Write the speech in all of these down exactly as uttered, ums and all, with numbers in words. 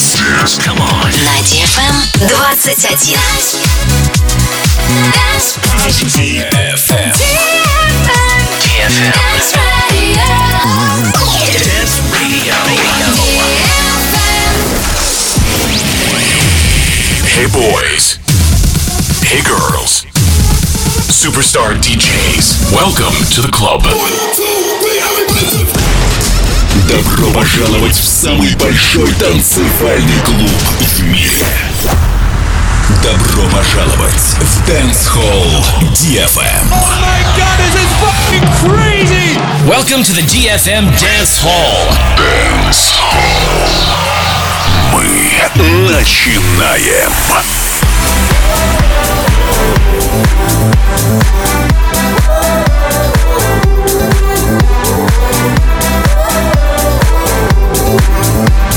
Come on. На ди эф эм двадцать один. ди эф эм. Hey boys. Hey girls. Superstar ди джейс. Welcome to the club. Добро пожаловать в самый большой танцевальный клуб в мире. Добро пожаловать в Dance Hall ди эф эм. Oh my God, this is fucking crazy! Welcome to the ди эф эм Dance Hall. Dance Hall. Мы начинаем.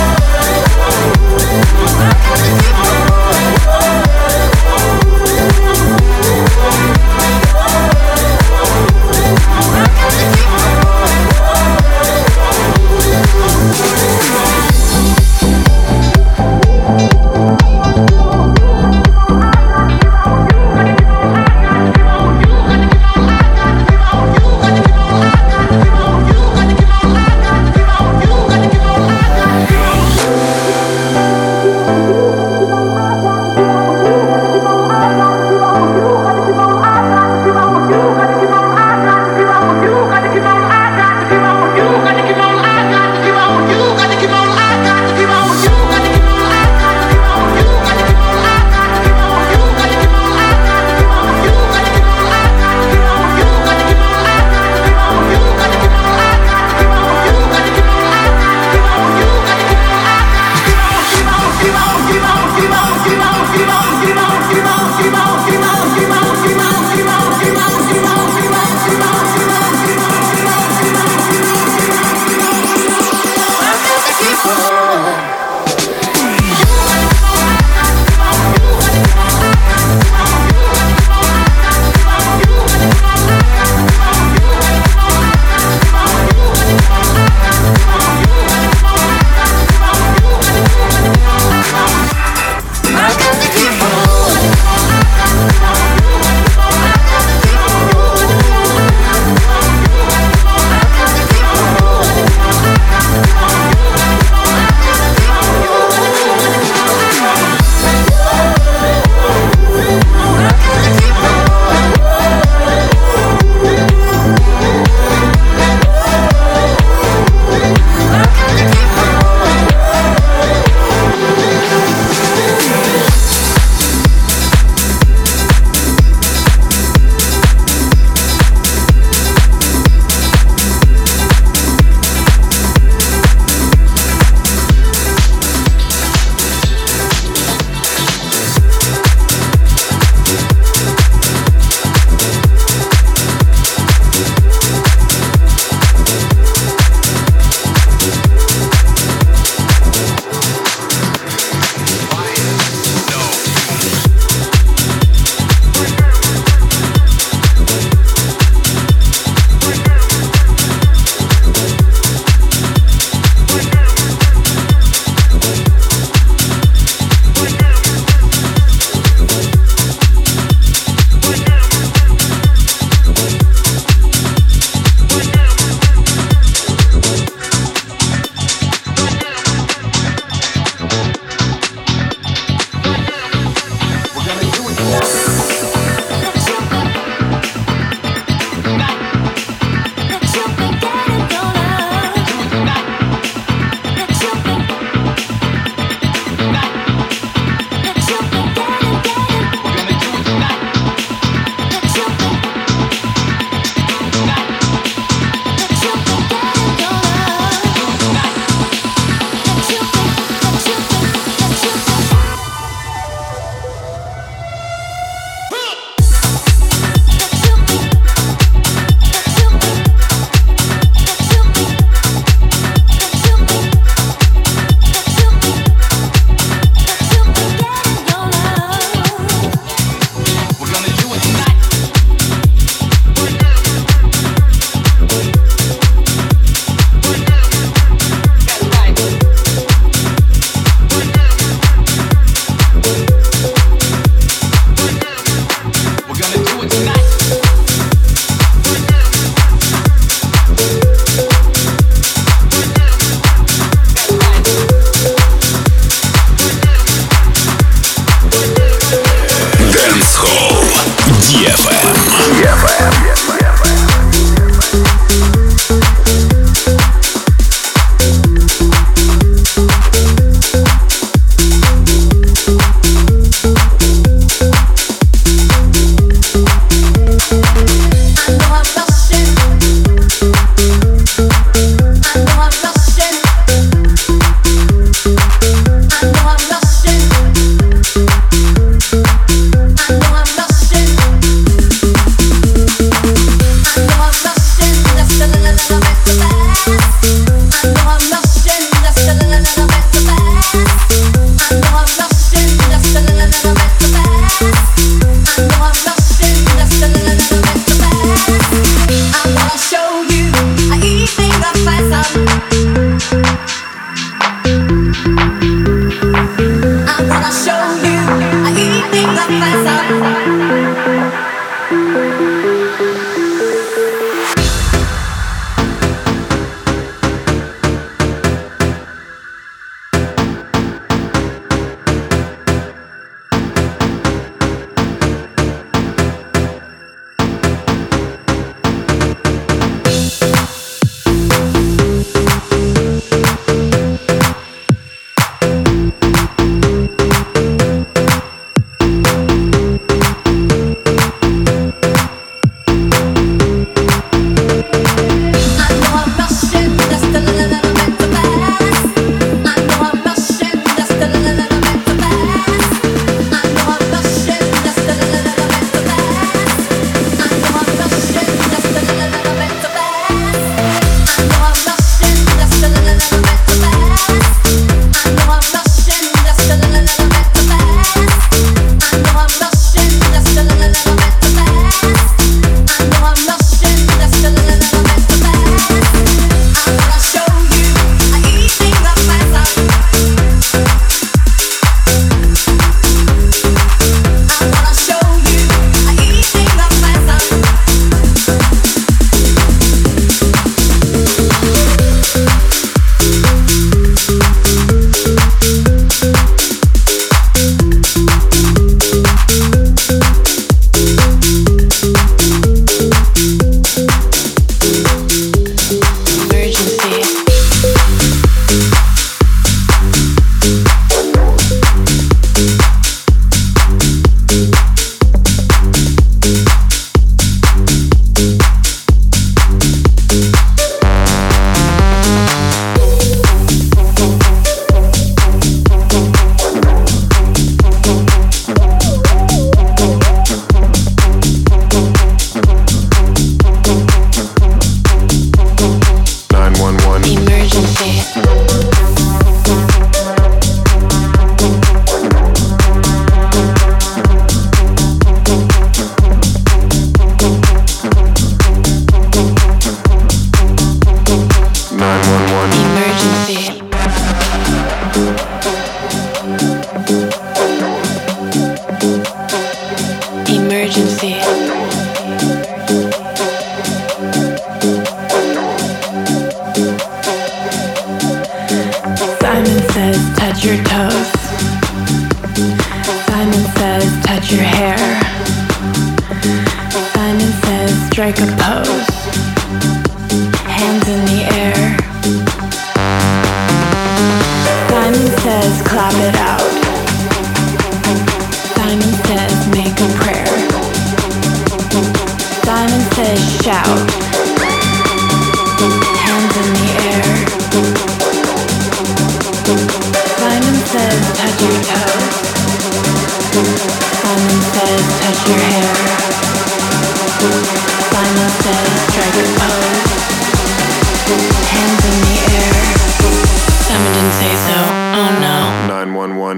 We'll be right back. ди эф эм.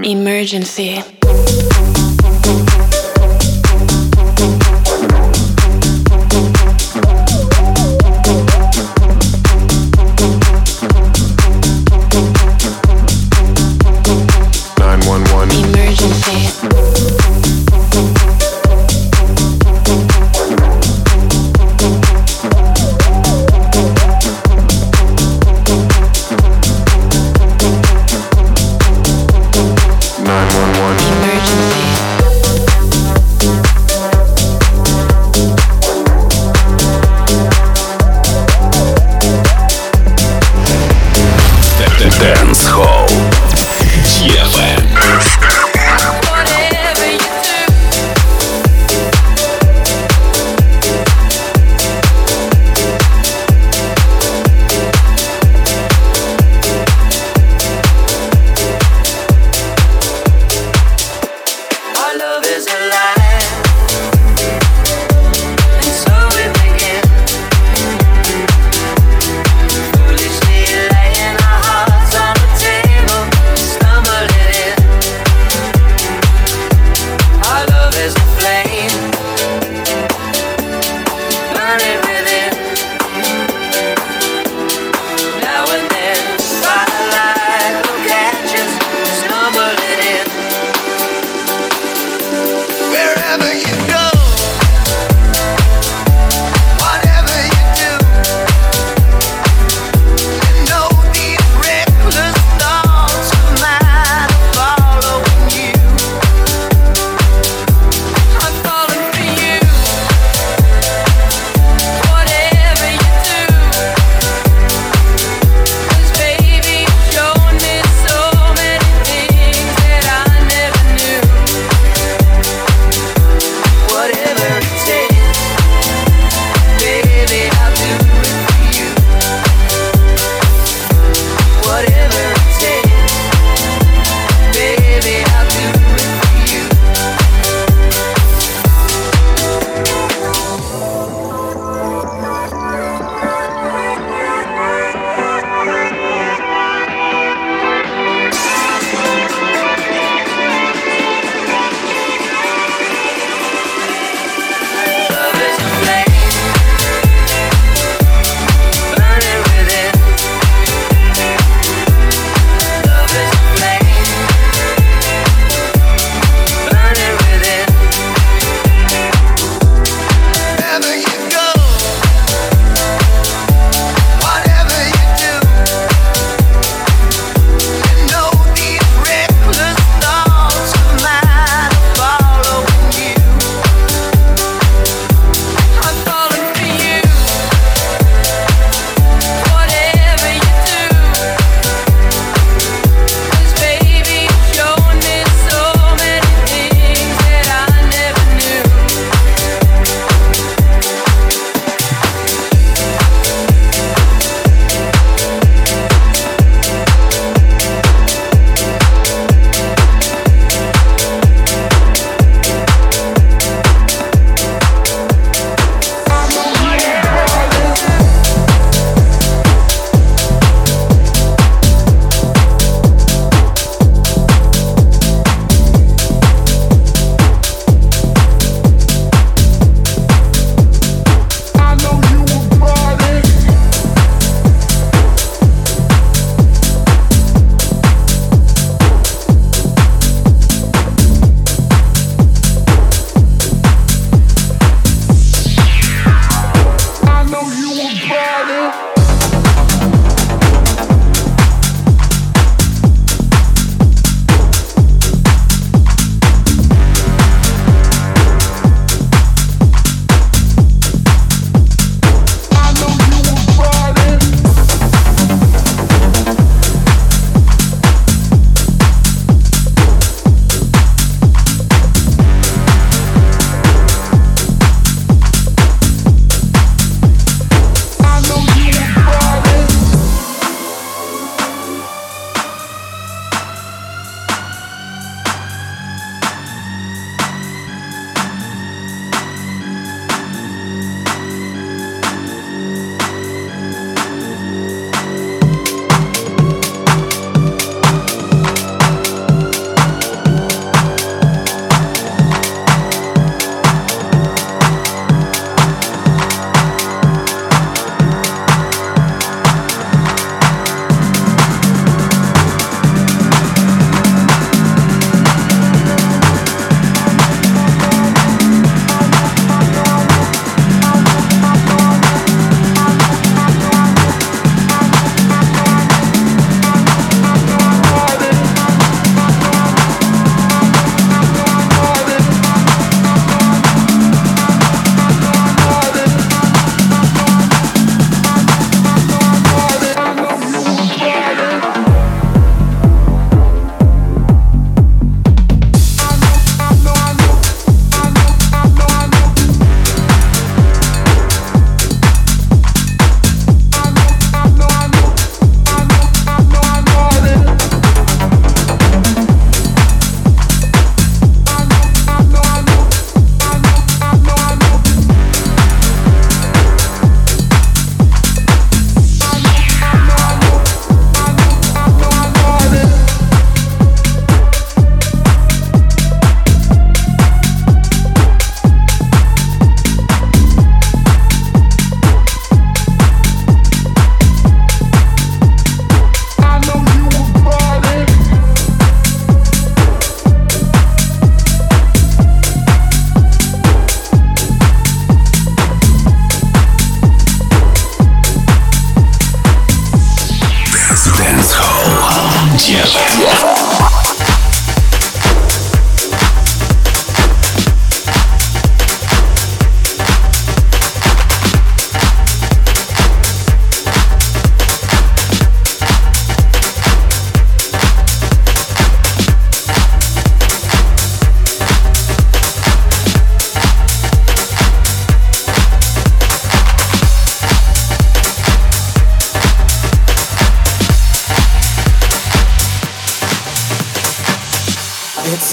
Emergency. One, one.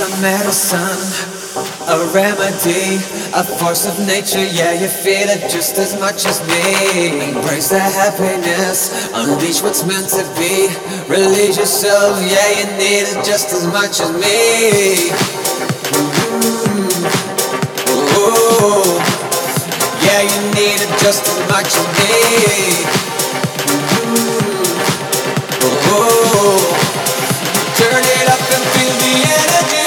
It's a medicine, a remedy, a force of nature, yeah, you feel it just as much as me. Embrace the happiness, unleash what's meant to be. Release yourself, yeah, you need it just as much as me. Mm-hmm. Oh, yeah, you need it just as much as me. Mm-hmm. Oh, turn it up and feel the energy.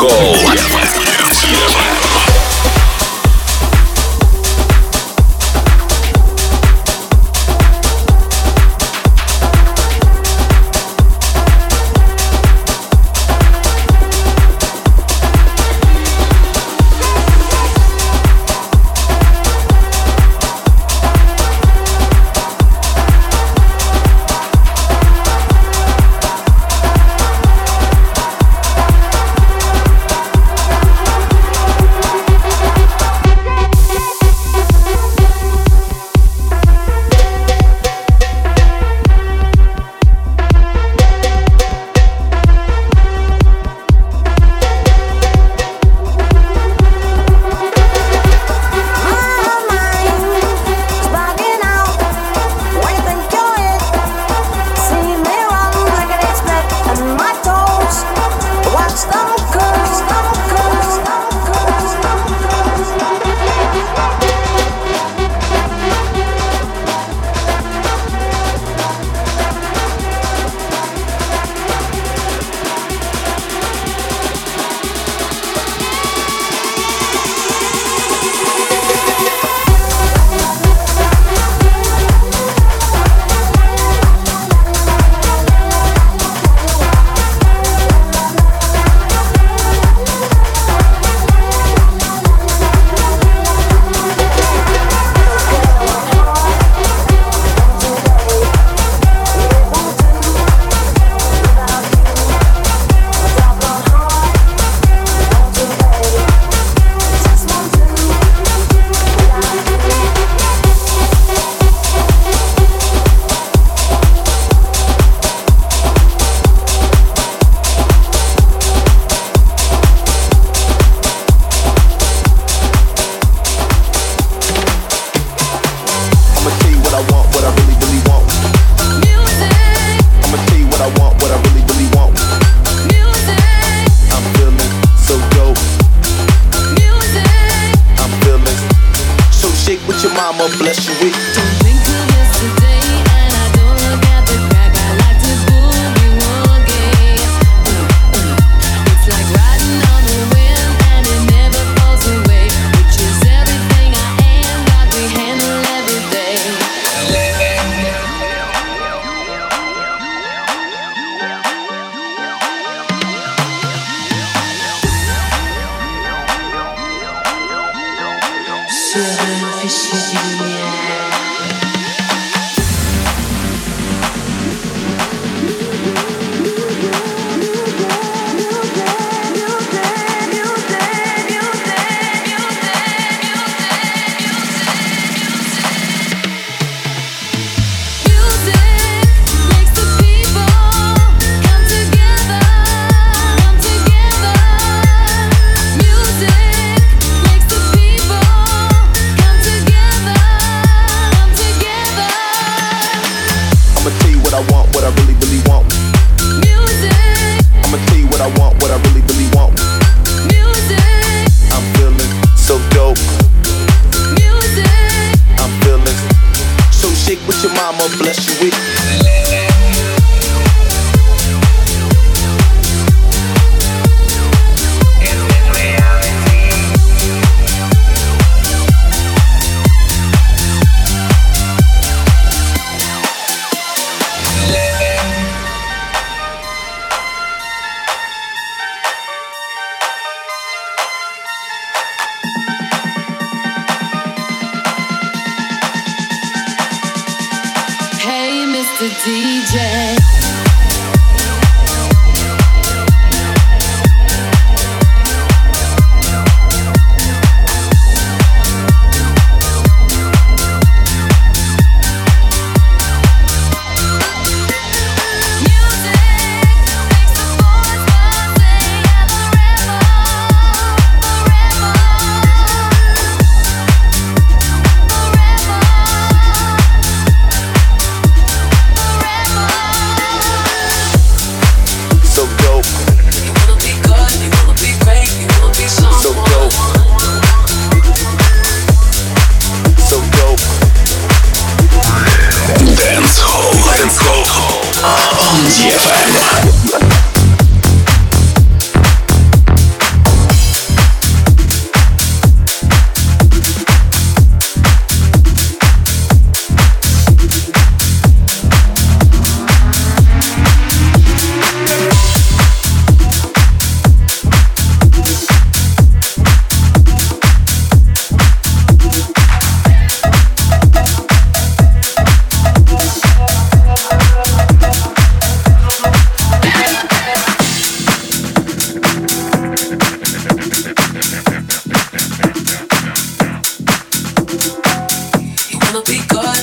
ди эф эм.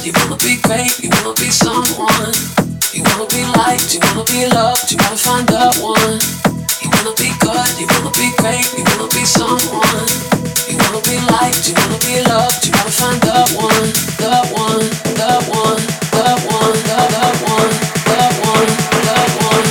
You wanna be great, you wanna be someone. You wanna be liked, you wanna be loved, you wanna find that one. You wanna be good, you wanna be great, you wanna be someone. You wanna be liked, you wanna be loved, you wanna find that one, that one, that one, that one, that, that one, that one, that one.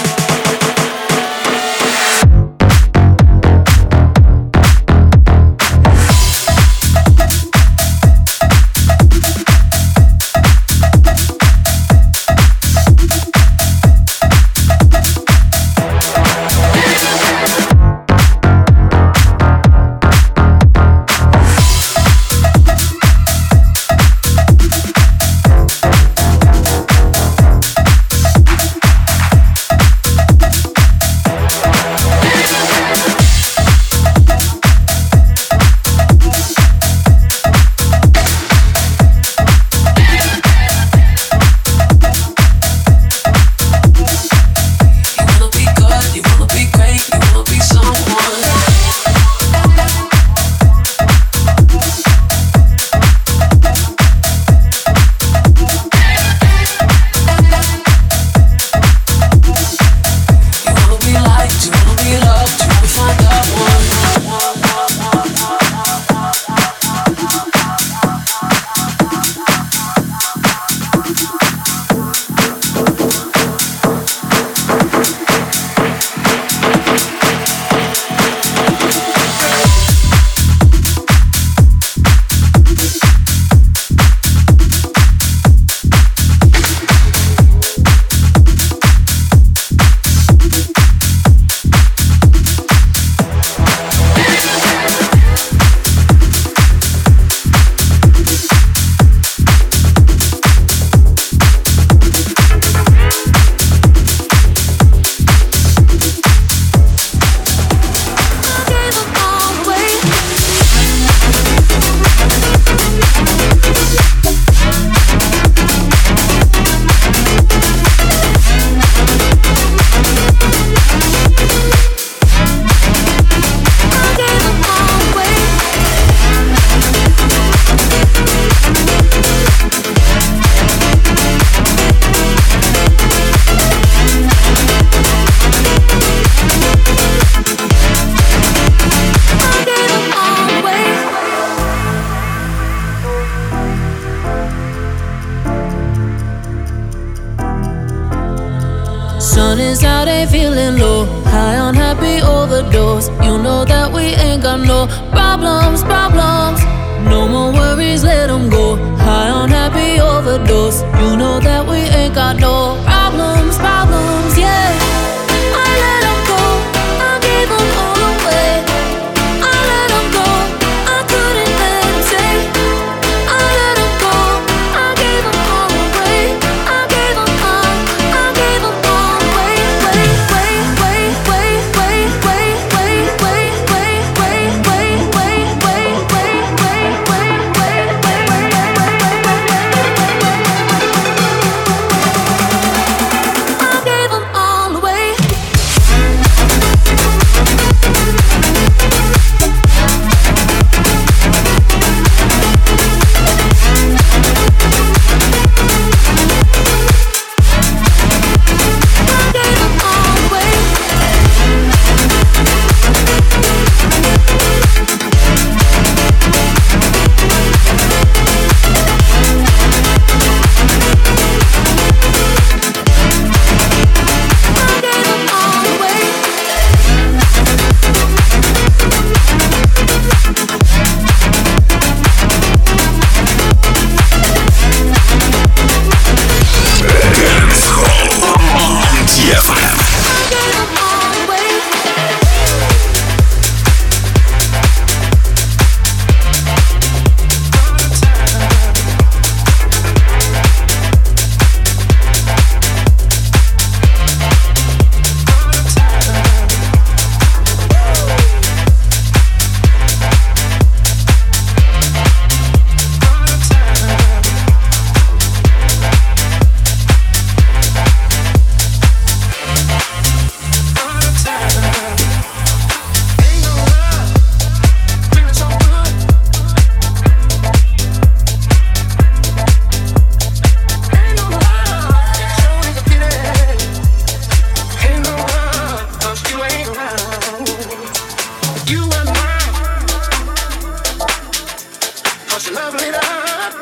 such a lovely love.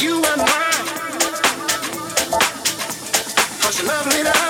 You and mine, such a lovely love.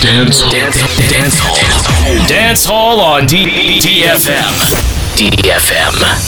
Dance, dance, dance hall, dance hall on D F M, D F M.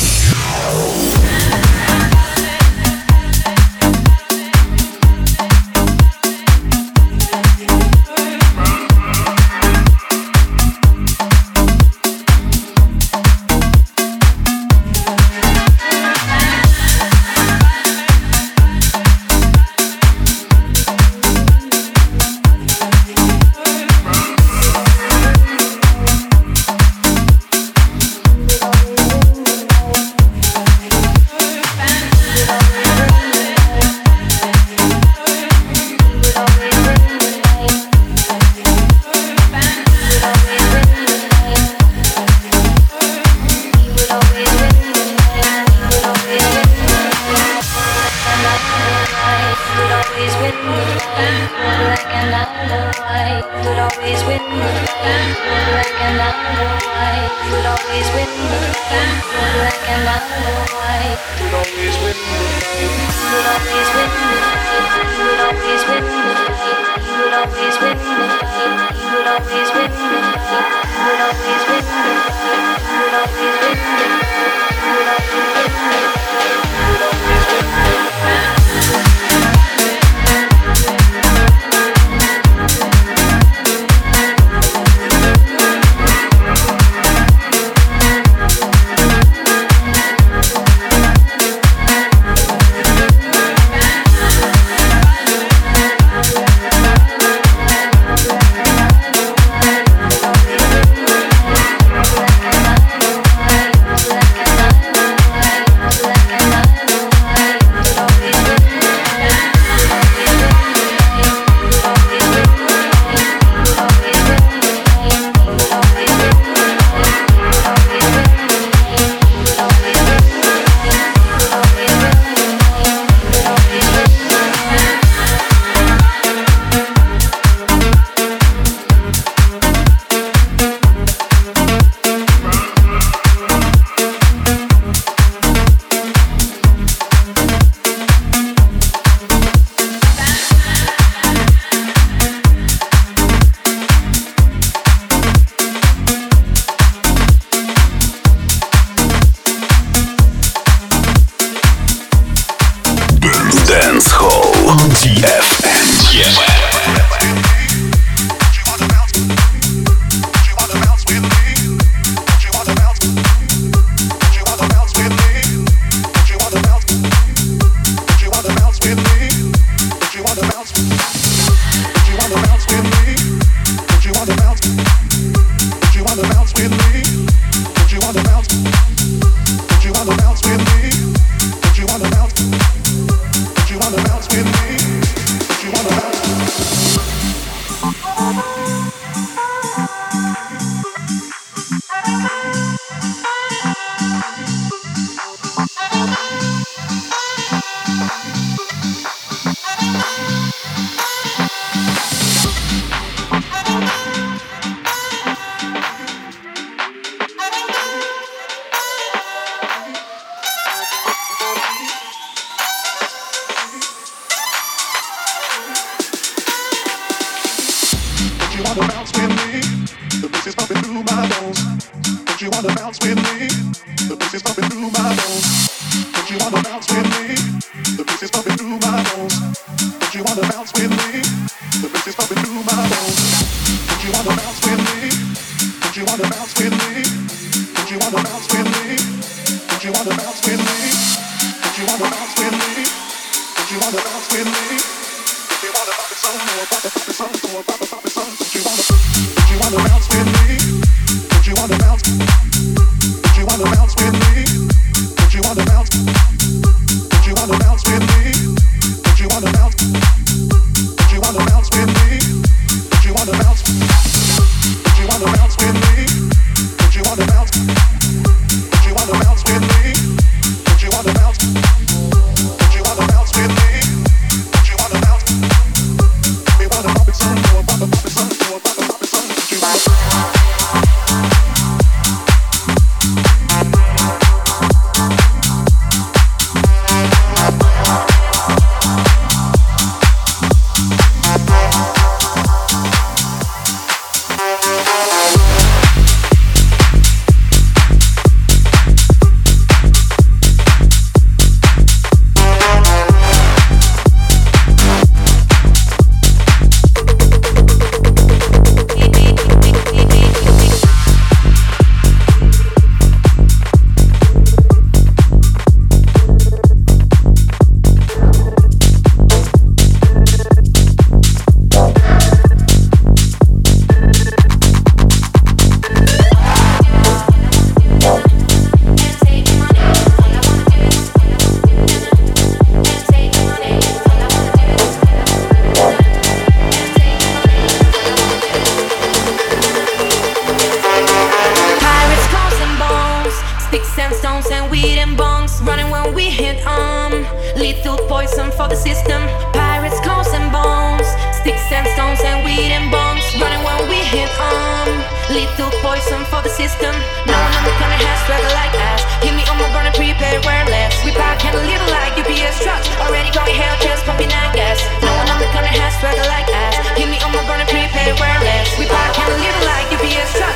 Struggle like us. Give me all my burning prepaid wireless. We buy, can't live like U P S truck.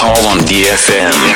Dance Hall on D F M.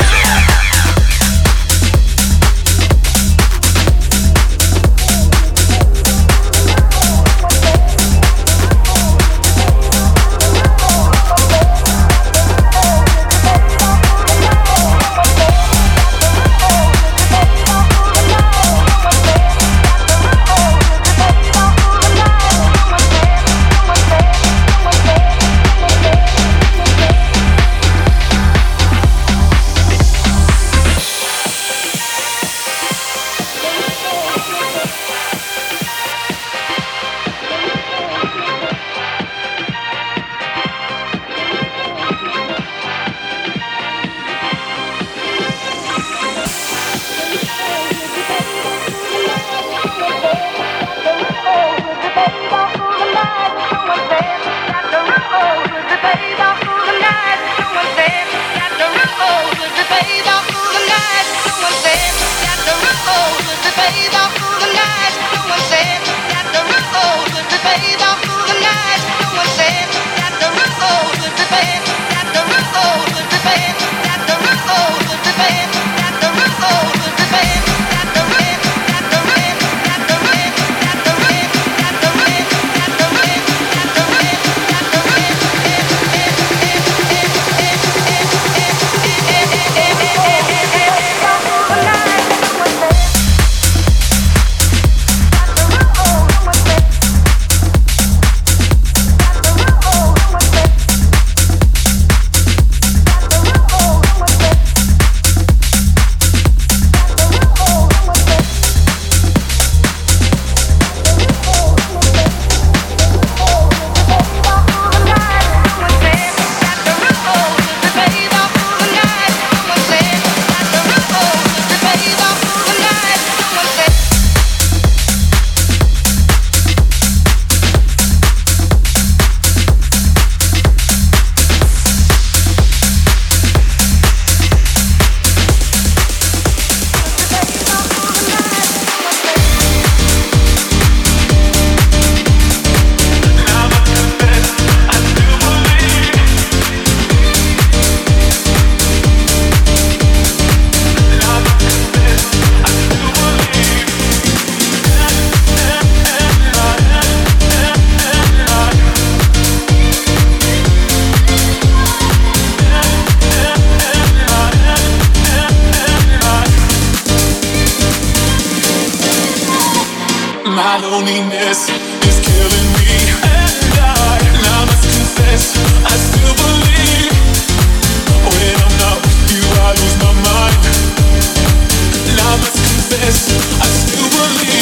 My loneliness is killing me, and I, and I must confess, I still believe. When I'm not with you, I lose my mind. And I must confess, I still believe.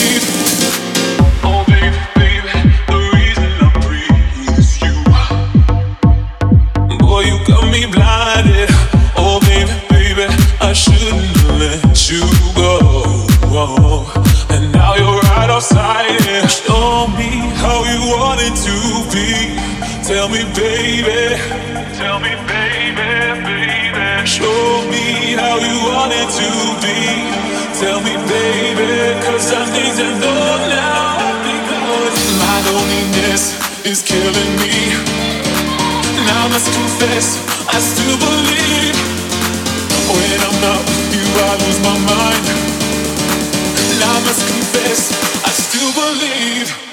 Tell me, baby. Tell me, baby, baby. Show me how you want it to be. Tell me, baby, 'cause I need to know now. Because my loneliness is killing me. And I must confess, I still believe. When I'm not with you, I lose my mind. And I must confess, I still believe.